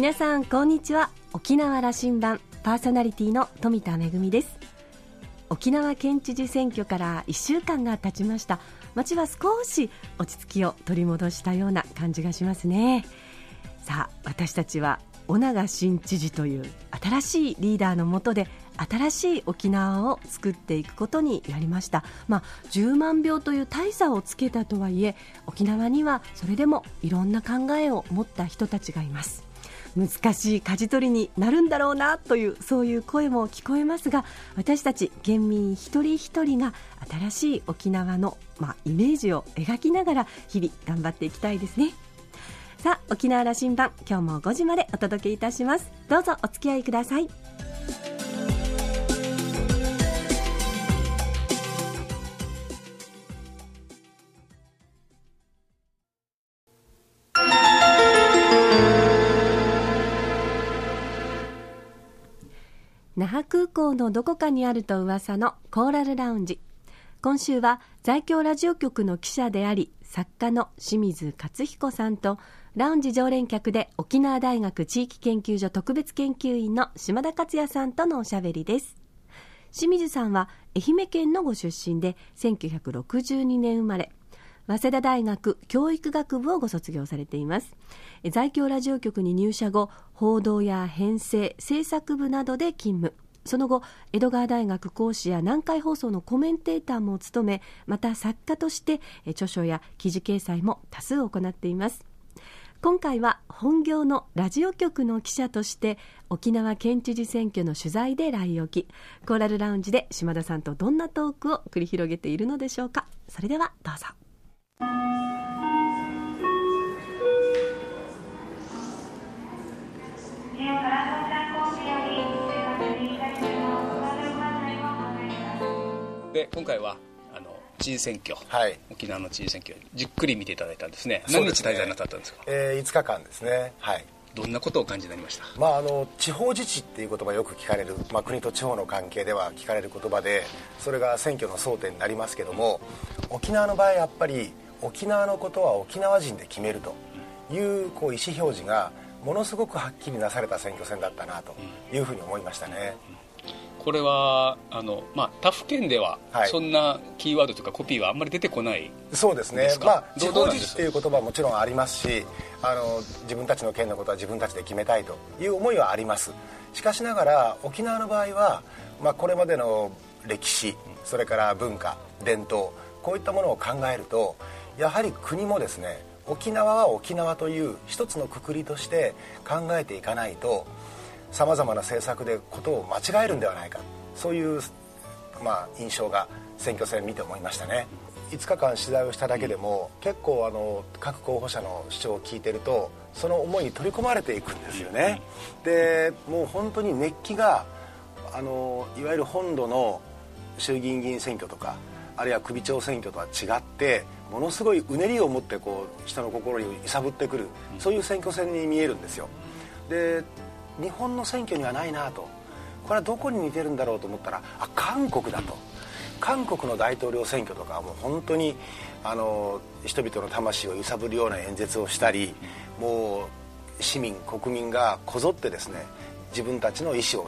皆さんこんにちは。沖縄羅針盤パーソナリティの富田恵です。沖縄県知事選挙から1週間が経ちました。街は少し落ち着きを取り戻したような感じがしますね。さあ、私たちは翁長新知事という新しいリーダーの下で新しい沖縄を作っていくことになりました。10万票という大差をつけたとはいえ、沖縄にはそれでもいろんな考えを持った人たちがいます。難しい舵取りになるんだろうなという、そういう声も聞こえますが、私たち県民一人一人が新しい沖縄の、イメージを描きながら日々頑張っていきたいですね。さあ、沖縄羅針盤、今日も5時までお届けいたします。どうぞお付き合いください。那覇空港のどこかにあると噂のコーラルラウンジ。今週は在京ラジオ局の記者であり作家の清水勝彦さんと、ラウンジ常連客で沖縄大学地域研究所特別研究員の島田克也さんとのおしゃべりです。清水さんは愛媛県のご出身で1962年生まれ、早稲田大学教育学部をご卒業されています。在京ラジオ局に入社後、報道や編成、制作部などで勤務。その後、江戸川大学講師や南海放送のコメンテーターも務め、また作家として著書や記事掲載も多数行っています。今回は本業のラジオ局の記者として沖縄県知事選挙の取材で来沖、コーラルラウンジで島田さんとどんなトークを繰り広げているのでしょうか。それではどうぞ。で、今回は知事選挙、沖縄の知事選挙じっくり見ていただいたんですね。何日滞在なさったんですか？5日間ですね。どんなことを感じになりました？地方自治っていう言葉よく聞かれる、国と地方の関係では聞かれる言葉で、それが選挙の争点になりますけども、沖縄の場合やっぱり沖縄のことは沖縄人で決めるという、こう意思表示がものすごくはっきりなされた選挙戦だったなというふうに思いましたね。これは他府県ではそんなキーワードとかコピーはあんまり出てこないですか？そうですね、地方自治という言葉はもちろんありますし、自分たちの県のことは自分たちで決めたいという思いはあります。しかしながら沖縄の場合は、これまでの歴史、それから文化、伝統、こういったものを考えると、やはり国もですね、沖縄は沖縄という一つの括りとして考えていかないと、さまざまな政策でことを間違えるんではないか、そういう、印象が選挙戦見て思いましたね。5日間取材をしただけでも、結構各候補者の主張を聞いてると、その思いに取り込まれていくんですよね。でもう本当に熱気がいわゆる本土の衆議院議員選挙とか、あるいは首長選挙とは違って、ものすごいうねりを持ってこう人の心を揺さぶってくる、そういう選挙戦に見えるんですよ。で、日本の選挙にはないなと、これはどこに似てるんだろうと思ったら、韓国だと。韓国の大統領選挙とかはもう本当に人々の魂を揺さぶるような演説をしたり、もう市民、国民がこぞってですね、自分たちの意思を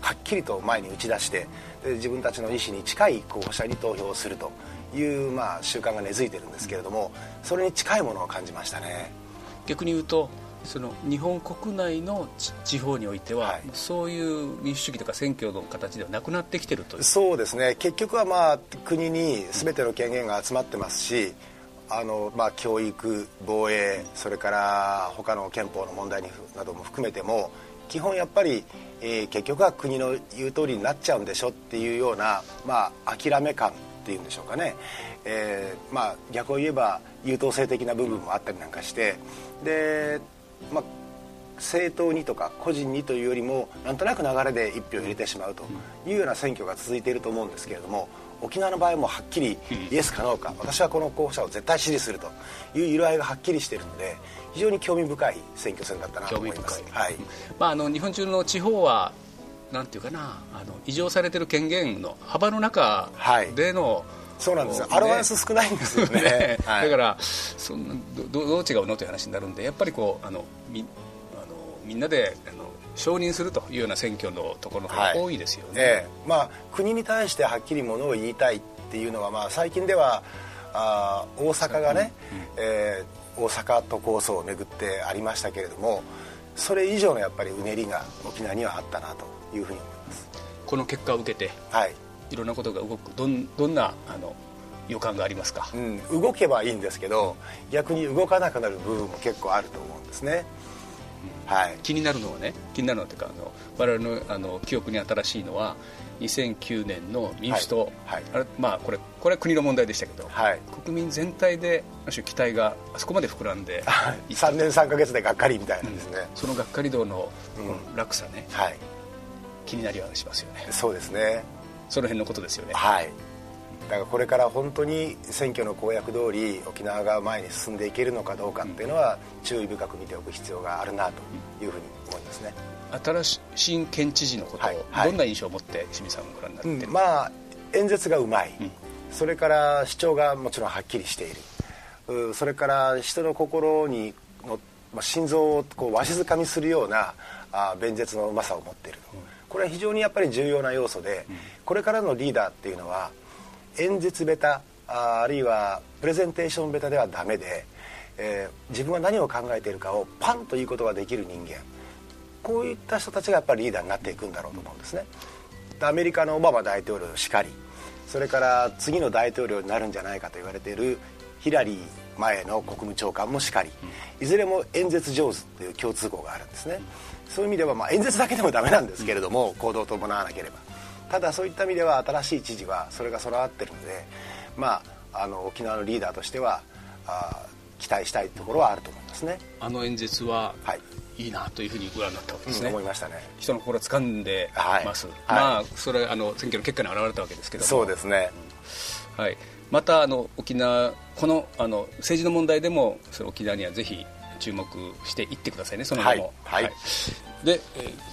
はっきりと前に打ち出して、で自分たちの意思に近い候補者に投票するという、習慣が根付いてるんですけれども、それに近いものを感じましたね。逆に言うと、その日本国内の地方においては、そういう民主主義とか選挙の形ではなくなってきてるという。そうですね、結局は、国に全ての権限が集まってますし、教育、防衛、それから他の憲法の問題なども含めても、基本やっぱり、結局は国の言う通りになっちゃうんでしょっていうような、諦め感っていうんでしょうかね。逆を言えば優等生的な部分もあったりなんかして、で、政党にとか個人にというよりも、なんとなく流れで一票入れてしまうというような選挙が続いていると思うんですけれども、沖縄の場合もはっきりイエスかノーか、私はこの候補者を絶対支持するという色合いがはっきりしているので、非常に興味深い選挙戦だったなと思います。日本中の地方はなんていうかな、異常されている権限の幅の中での、そうなんですよ、アロガンス少ないんですよね。だからそんなどう違うのという話になるんで、やっぱりこうみんなで承認するというような選挙のところが多いですよね、はいまあ、国に対してはっきりものを言いたいっていうのは、まあ、最近では大阪がね、うん大阪都構想をめぐってありましたけれども、それ以上のやっぱりうねりが沖縄にはあったなというふうに思います。この結果を受けて、はい、いろんなことが動くどんな予感がありますか？うん、動けばいいんですけど、逆に動かなくなる部分も結構あると思うんですね、うんはい、気になるのはというか我々の記憶に新しいのは2009年の民主党、はいはいあれまあ、これは国の問題でしたけど、はい、国民全体である種期待があそこまで膨らんで3年3ヶ月でがっかりみたいなんですね、うん、そのがっかり度の落差ね、うんはい、気になりはしますよね。そうですね、その辺のことですよね、はい、だからこれから本当に選挙の公約通り沖縄が前に進んでいけるのかどうかっていうのは注意深く見ておく必要があるなというふうに思いますね。新しい新県知事のことを、はいはい、どんな印象を持って清水さんご覧になって、うんまあ、演説がうまい、うん、それから主張がもちろんはっきりしている、それから人の心に心臓をこうわしづかみするような弁舌のうまさを持っている、うん、これは非常にやっぱり重要な要素で、うん、これからのリーダーっていうのは演説ベタあるいはプレゼンテーションベタではダメで、自分は何を考えているかをパンということができる人間、こういった人たちがやっぱりリーダーになっていくんだろうと思うんですね。アメリカのオバマ大統領しかり、それから次の大統領になるんじゃないかと言われているヒラリー前の国務長官もしかり、いずれも演説上手という共通項があるんですね。そういう意味ではまあ演説だけでもダメなんですけれども、行動を伴わなければ。ただそういった意味では新しい知事はそれが備わっているので、まあ、沖縄のリーダーとしては期待したいところはあると思いますね。演説は、はいいいなというふうにご覧になったわけですね、うん、思いましたね。人の心を掴んでます、はいまあ、それは選挙の結果に表れたわけですけども、そうですね、はい、また沖縄この、政治の問題でもそれ沖縄にはぜひ注目していってくださいね、その後も、はいはいはい、で、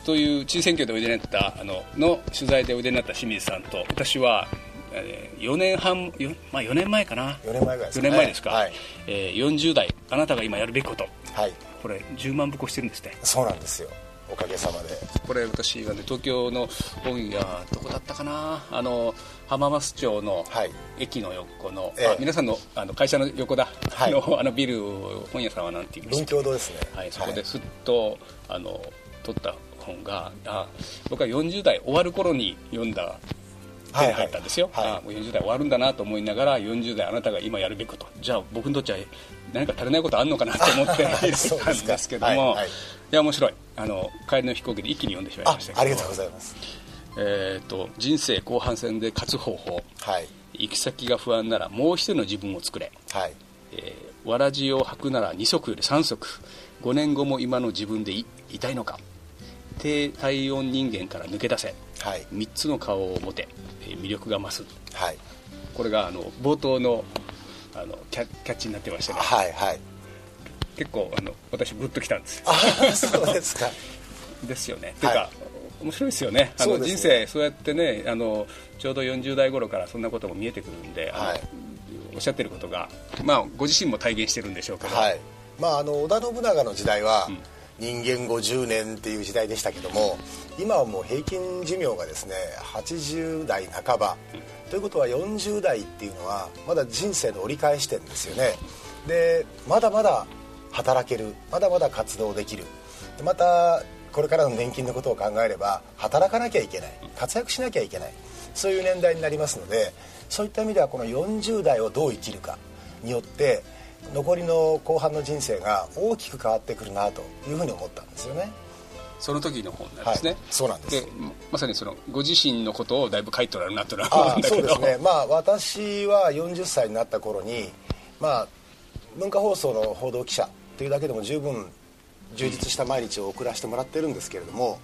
という知事選挙でおいでになったの取材でおいでになった清水さんと私は4年前ですか、はい40代あなたが今やるべきこと、はい、これ10万部越してるんですね。そうなんですよ、おかげさまで。これ私がね、東京の本屋どこだったかな、浜松町の駅の横の、はい皆さんの、会社の横だ、はい、あのビル本屋さんはなんて言うんですか、文京堂ですね、はい、そこですっと取った本が僕は40代終わる頃に読んだ手に入ったんですよ、はいはい、もう40代終わるんだなと思いながら、40代あなたが今やるべきこと、じゃあ僕にとっちゃ何か足りないことあるのかなと思ってたんですけども、はいはい、いや面白い、帰りの飛行機で一気に読んでしまいましたけど、 ありがとうございます、人生後半戦で勝つ方法、はい、行き先が不安ならもう一人の自分を作れ、はいわらじを履くなら2足より3足、5年後も今の自分で いたいのか、低体温人間から抜け出せ、はい、3つの顔を持て、魅力が増す、はい、これが冒頭の、キャッチになってましたね、はいはい、結構私グッときたんです。あそうですかですよね、というか、はい、面白いですよね、そうですね、人生そうやってねちょうど40代頃からそんなことも見えてくるんで、はい、おっしゃってることが、まあ、ご自身も体現してるんでしょうけど、はいまあ、織田信長の時代は、うん人間50年っていう時代でしたけども、今はもう平均寿命がですね80代半ばということは、40代っていうのはまだ人生の折り返し点ですよね。でまだまだ働ける、まだまだ活動できる、でまたこれからの年金のことを考えれば働かなきゃいけない、活躍しなきゃいけない、そういう年代になりますので、そういった意味ではこの40代をどう生きるかによって残りの後半の人生が大きく変わってくるなというふうに思ったんですよね。その時の本なんですね、はい、そうなんです。でまさにそのご自身のことをだいぶ書いておられるなというのは思うんだけど、そうですね、まあ、私は40歳になった頃に、まあ、文化放送の報道記者というだけでも十分充実した毎日を送らせてもらってるんですけれども、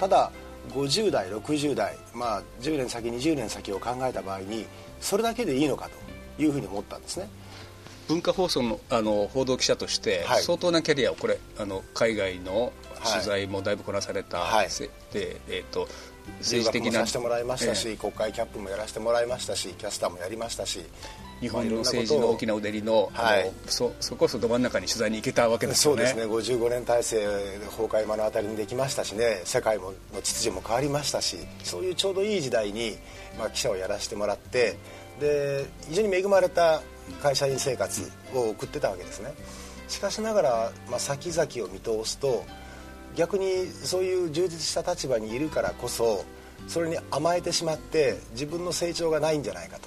ただ50代60代、まあ、10年先20年先を考えた場合にそれだけでいいのかというふうに思ったんですね。文化放送の、報道記者として相当なキャリアを、これ海外の取材もだいぶこなされた、はいはいで政治的な留学もさせてもらいましたし、国会キャップもやらせてもらいましたし、キャスターもやりましたし、日本の政治の大きなうでりの、はい、そこそど真ん中に取材に行けたわけですよね。そうですね、55年体制崩壊目の当たりにできましたしね、世界の秩序も変わりましたし、そういうちょうどいい時代に、記者をやらせてもらって、で非常に恵まれた会社員生活を送ってたわけですね。しかしながら、先々を見通すと、逆にそういう充実した立場にいるからこそ、それに甘えてしまって自分の成長がないんじゃないかと、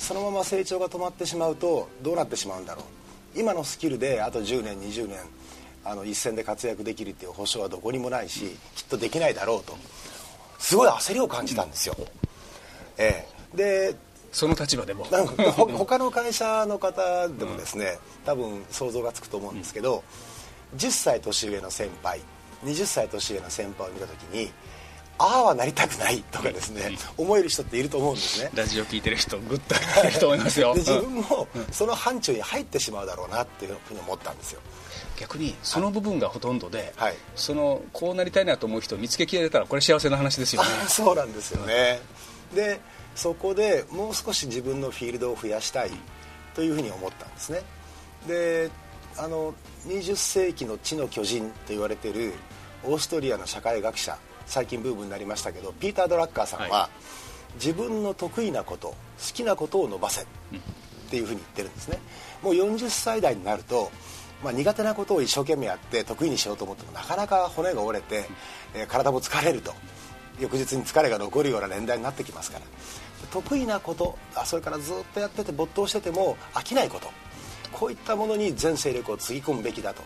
そのまま成長が止まってしまうとどうなってしまうんだろう、今のスキルであと10年20年一線で活躍できるっていう保証はどこにもないし、きっとできないだろうと、すごい焦りを感じたんですよ。でその立場でも他の会社の方でもですね、多分想像がつくと思うんですけど、10歳年上の先輩、20歳年上の先輩を見た時に、ああはなりたくないとかですね、思える人っていると思うんですね。ラジオ聞いてる人、グッと聞いてると思いますよ。で自分もその範疇に入ってしまうだろうなっていうふうに思ったんですよ。逆にその部分がほとんどで、はい、こうなりたいなと思う人を見つけきれたら、これ幸せな話ですよね。そうなんですよね。でそこでもう少し自分のフィールドを増やしたいというふうに思ったんですね。で20世紀の知の巨人と言われているオーストリアの社会学者、最近ブームになりましたけど、ピーター・ドラッカーさんは、自分の得意なこと、好きなことを伸ばせっていうふうに言ってるんですね。もう40歳代になると、苦手なことを一生懸命やって得意にしようと思っても、なかなか骨が折れて、体も疲れると、翌日に疲れが残るような年代になってきますから、得意なこと、それからずっとやってて没頭してても飽きないこと、こういったものに全精力をつぎ込むべきだと、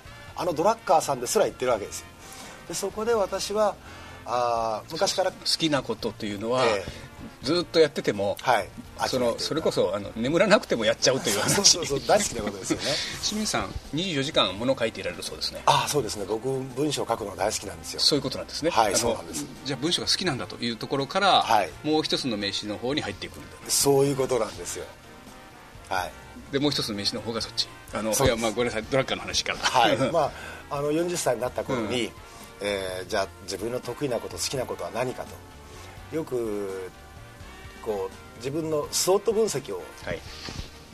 ドラッカーさんですら言ってるわけですよ。でそこで私は昔から好きなことというのは、ずっとやってても、それこそ眠らなくてもやっちゃうという話。そう大好きなことですよね。清水さん、24時間物を書いていられるそうですね。そうですね、僕文章を書くの大好きなんですよ。そういうことなんですね。そうなんです。じゃあ文章が好きなんだというところから、もう一つの名詞の方に入っていくんだ。そういうことなんですよ。でもう一つの名詞の方がそっち、ごめんなさい、ドラッカーの話から。40歳になった頃に、じゃあ自分の得意なこと、好きなことは何かと、よく自分のスウォット分析を、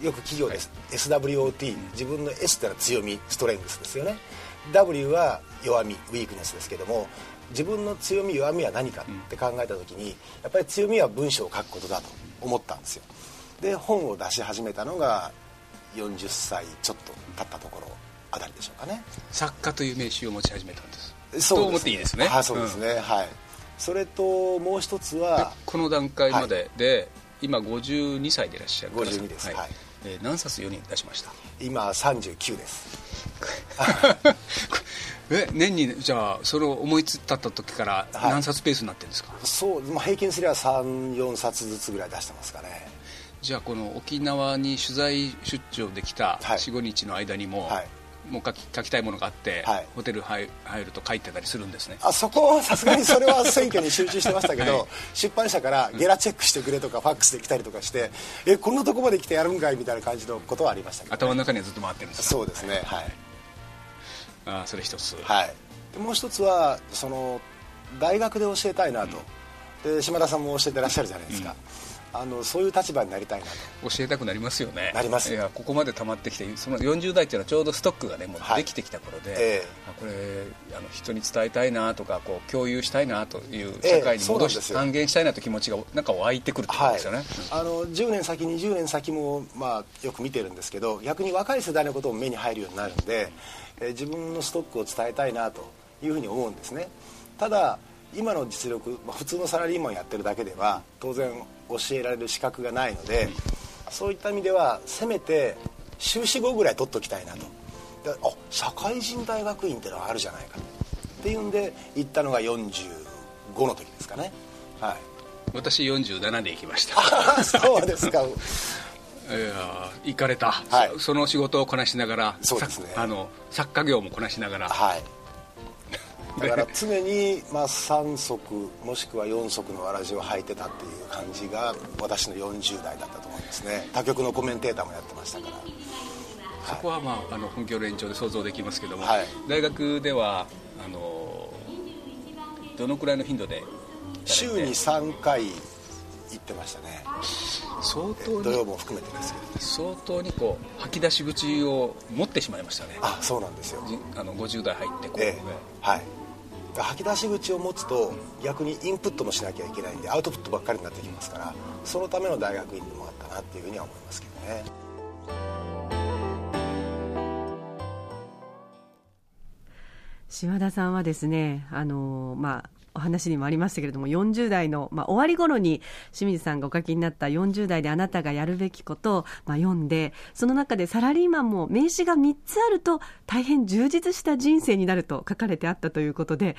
よく企業です、SWOT、自分の S ってのは強み、ストレングスですよね。 W は弱み、ウィークネスですけども、自分の強み弱みは何かって考えた時に、やっぱり強みは文章を書くことだと思ったんですよ。で本を出し始めたのが40歳ちょっと経ったところあたりでしょうかね。作家という名詞を持ち始めたんです。そう思っていいですね。そうですね、それともう一つは、この段階までで、今52歳でいらっしゃる。52です。何冊世に出しました？今39です。年に、じゃあそれを思いつった時から何冊ペースになってるんですか？平均すれば 3,4 冊ずつぐらい出してますかね。じゃあこの沖縄に取材出張できた 4,5 日の間にも、もう書きたいものがあって、ホテル入ると書いてたりするんですね。そこはさすがに、それは選挙に集中してましたけど、出版社からゲラチェックしてくれとか、ファックスで来たりとかして、こんなとこまで来てやるんかいみたいな感じのことはありましたけど、頭の中にはずっと回ってるんですか？そうですね。それ一つ。でもう一つは、大学で教えたいなと、で島田さんも教えてらっしゃるじゃないですか。そういう立場になりたいなと。教えたくなりますよね。なります。いや、ここまで溜まってきて、その40代っていうのはちょうどストックがね、もうできてきた頃で、これ人に伝えたいなとか、共有したいなという、社会に戻して還元したいなという気持ちがなんか湧いてくると思うんですよね。10年先20年先も、よく見てるんですけど、逆に若い世代のことも目に入るようになるんで、自分のストックを伝えたいなというふうに思うんですね。ただ今の実力、普通のサラリーマンやってるだけでは当然教えられる資格がないので、そういった意味ではせめて修士号ぐらい取っときたいなと。社会人大学院ってのがあるじゃないかっていうんで行ったのが45の時ですかね。私47で行きました。そうですか。行かれた、その仕事をこなしながら、そうですね、作家業もこなしながら、だから常に3足もしくは4足のわらじを履いてたっていう感じが私の40代だったと思いますね。他局のコメンテーターもやってましたから、そこは本業の延長で想像できますけども、大学ではどのくらいの頻度で週に3回行ってましたね。相当に土曜も含めてですけど、ね、相当にこう吐き出し口を持ってしまいましたね。あ、そうなんですよ。50代入ってこう、はい、吐き出し口を持つと逆にインプットもしなきゃいけないんでアウトプットばっかりになってきますから、そのための大学院でもあったなっていうふうには思いますけどね。島田さんはですね、お話にもありましたけれども、40代の、終わり頃に清水さんがお書きになった40代であなたがやるべきことを、読んで、その中でサラリーマンも名刺が3つあると大変充実した人生になると書かれてあったということで、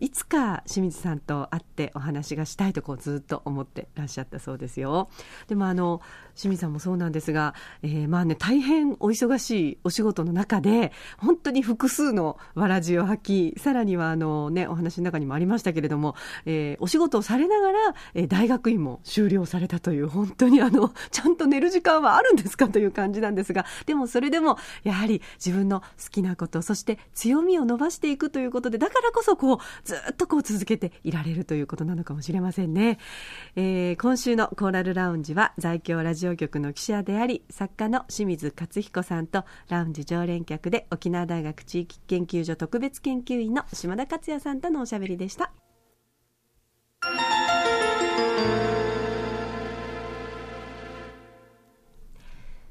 いつか清水さんと会ってお話がしたいとこうずっと思ってらっしゃったそうですよ。でも清水さんもそうなんですが、大変お忙しいお仕事の中で本当に複数のわらじを履き、さらにはお話の中にもありましたけれども、お仕事をされながら、大学院も修了されたという、本当にちゃんと寝る時間はあるんですかという感じなんですが、でもそれでもやはり自分の好きなこと、そして強みを伸ばしていくということで、だからこそこうずっとこう続けていられるということなのかもしれませんね。今週のコーラルラウンジは在京ラジオ局の記者であり作家の清水勝彦さんと、ラウンジ常連客で沖縄大学地域研究所特別研究員の島田克也さんとのおしゃべりでした。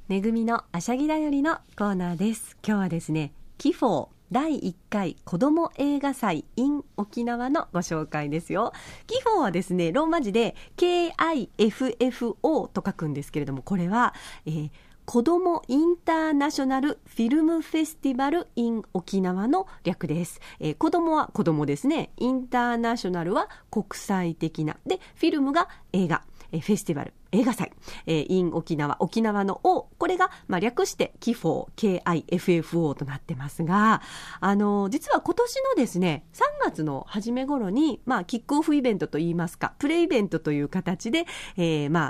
めぐみのあしゃぎだよりのコーナーです。今日はですね、キフォー第1回子ども映画祭 in 沖縄のご紹介ですよ。キフォはですね、ローマ字で KIFFO と書くんですけれども、これは、子どもインターナショナルフィルムフェスティバル in 沖縄の略です。子どもは子どもですね。インターナショナルは国際的な。で、フィルムが映画。フェスティバル映画祭 in 沖縄、沖縄の O、 これが、略してキフォー KIFFO となってますが、実は今年のですね3月の初め頃に、キックオフイベントといいますか、プレイベントという形で、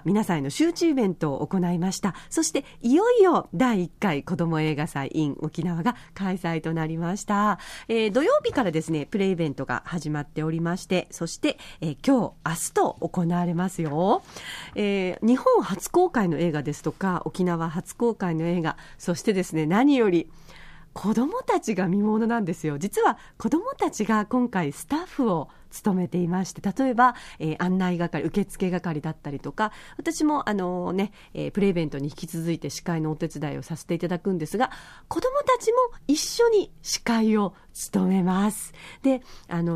皆さんへの周知イベントを行いました。そしていよいよ第1回子ども映画祭 in 沖縄が開催となりました。土曜日からですねプレイベントが始まっておりまして、そして、今日明日と行われますよ。日本初公開の映画ですとか、沖縄初公開の映画、そしてですね、何より子どもたちが見ものなんですよ。実は子どもたちが今回スタッフを務めていまして、例えば、案内係、受付係だったりとか、私もプレイベントに引き続いて司会のお手伝いをさせていただくんですが、子どもたちも一緒に司会を務めます。で、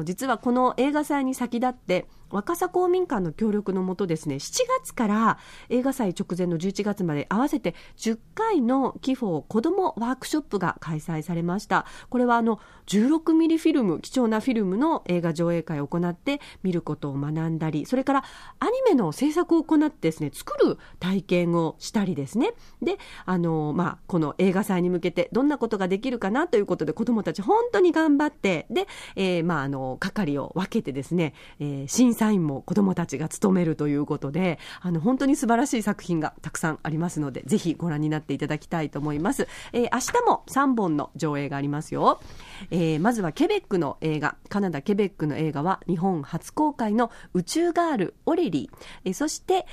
実はこの映画祭に先立って若狭公民館の協力のもとですね、7月から映画祭直前の11月まで合わせて10回のキフォー子どもワークショップが開催されました。これは16ミリフィルム、貴重なフィルムの映画上映会を行って見ることを学んだり、それからアニメの制作を行ってですね、作る体験をしたりですね。で、この映画祭に向けてどんなことができるかなということで、子どもたち本当に頑張って、で、係を分けてですね、審査員も子どもたちが務めるということで、本当に素晴らしい作品がたくさんありますので、ぜひご覧になっていただきたいと思います。明日も3本の上映がありますよ。まずはケベックの映画、カナダケベックの映画は日本初公開の宇宙ガールオレリー、そして、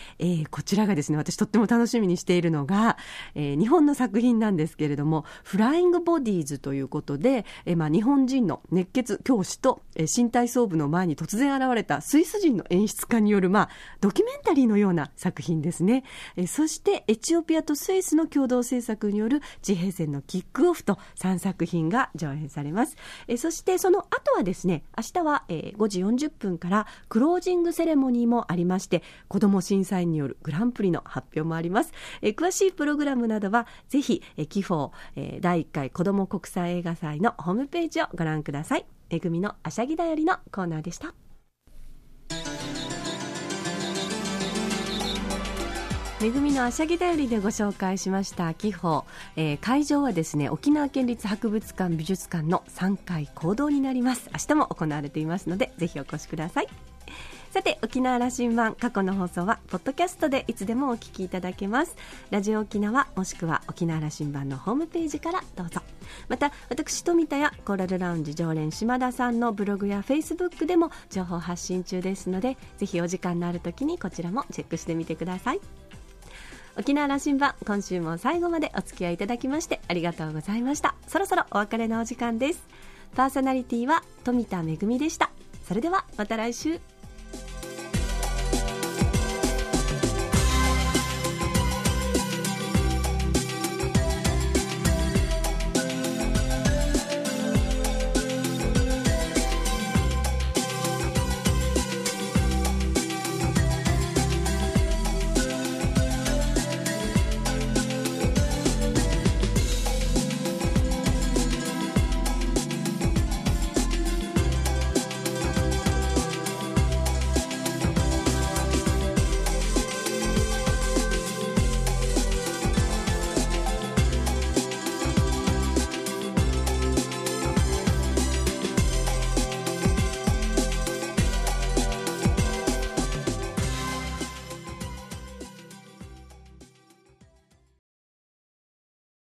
こちらがですね、私とっても楽しみにしているのが、日本の作品なんですけれども、フライングボディーズということで、日本人の熱血教師と、新体操部の前に突然現れたスイス人の演出家による、ドキュメンタリーのような作品ですね。そしてエチオピアとスイスの共同制作による地平線のキックオフと3作品が上演されます。そしてその後はですね、明日は、5時40分からクロージングセレモニーもありまして、子ども審査員によるグランプリの発表もあります。詳しいプログラムなどはぜひ、キフォー、第1回子ども国際映画祭のホームページをご覧ください。めぐみのあしゃぎだよりのコーナーでした。めぐみのあしゃぎだよりでご紹介しましたキフォ、会場はですね、沖縄県立博物館美術館の3階講堂になります。明日も行われていますので、ぜひお越しください。さて、沖縄羅針盤、過去の放送はポッドキャストでいつでもお聞きいただけます。ラジオ沖縄もしくは沖縄羅針盤のホームページからどうぞ。また私富田やコーラルラウンジ常連島田さんのブログやフェイスブックでも情報発信中ですので、ぜひお時間のある時にこちらもチェックしてみてください。沖縄羅針盤、今週も最後までお付き合いいただきましてありがとうございました。そろそろお別れのお時間です。パーソナリティは富田恵でした。それではまた来週。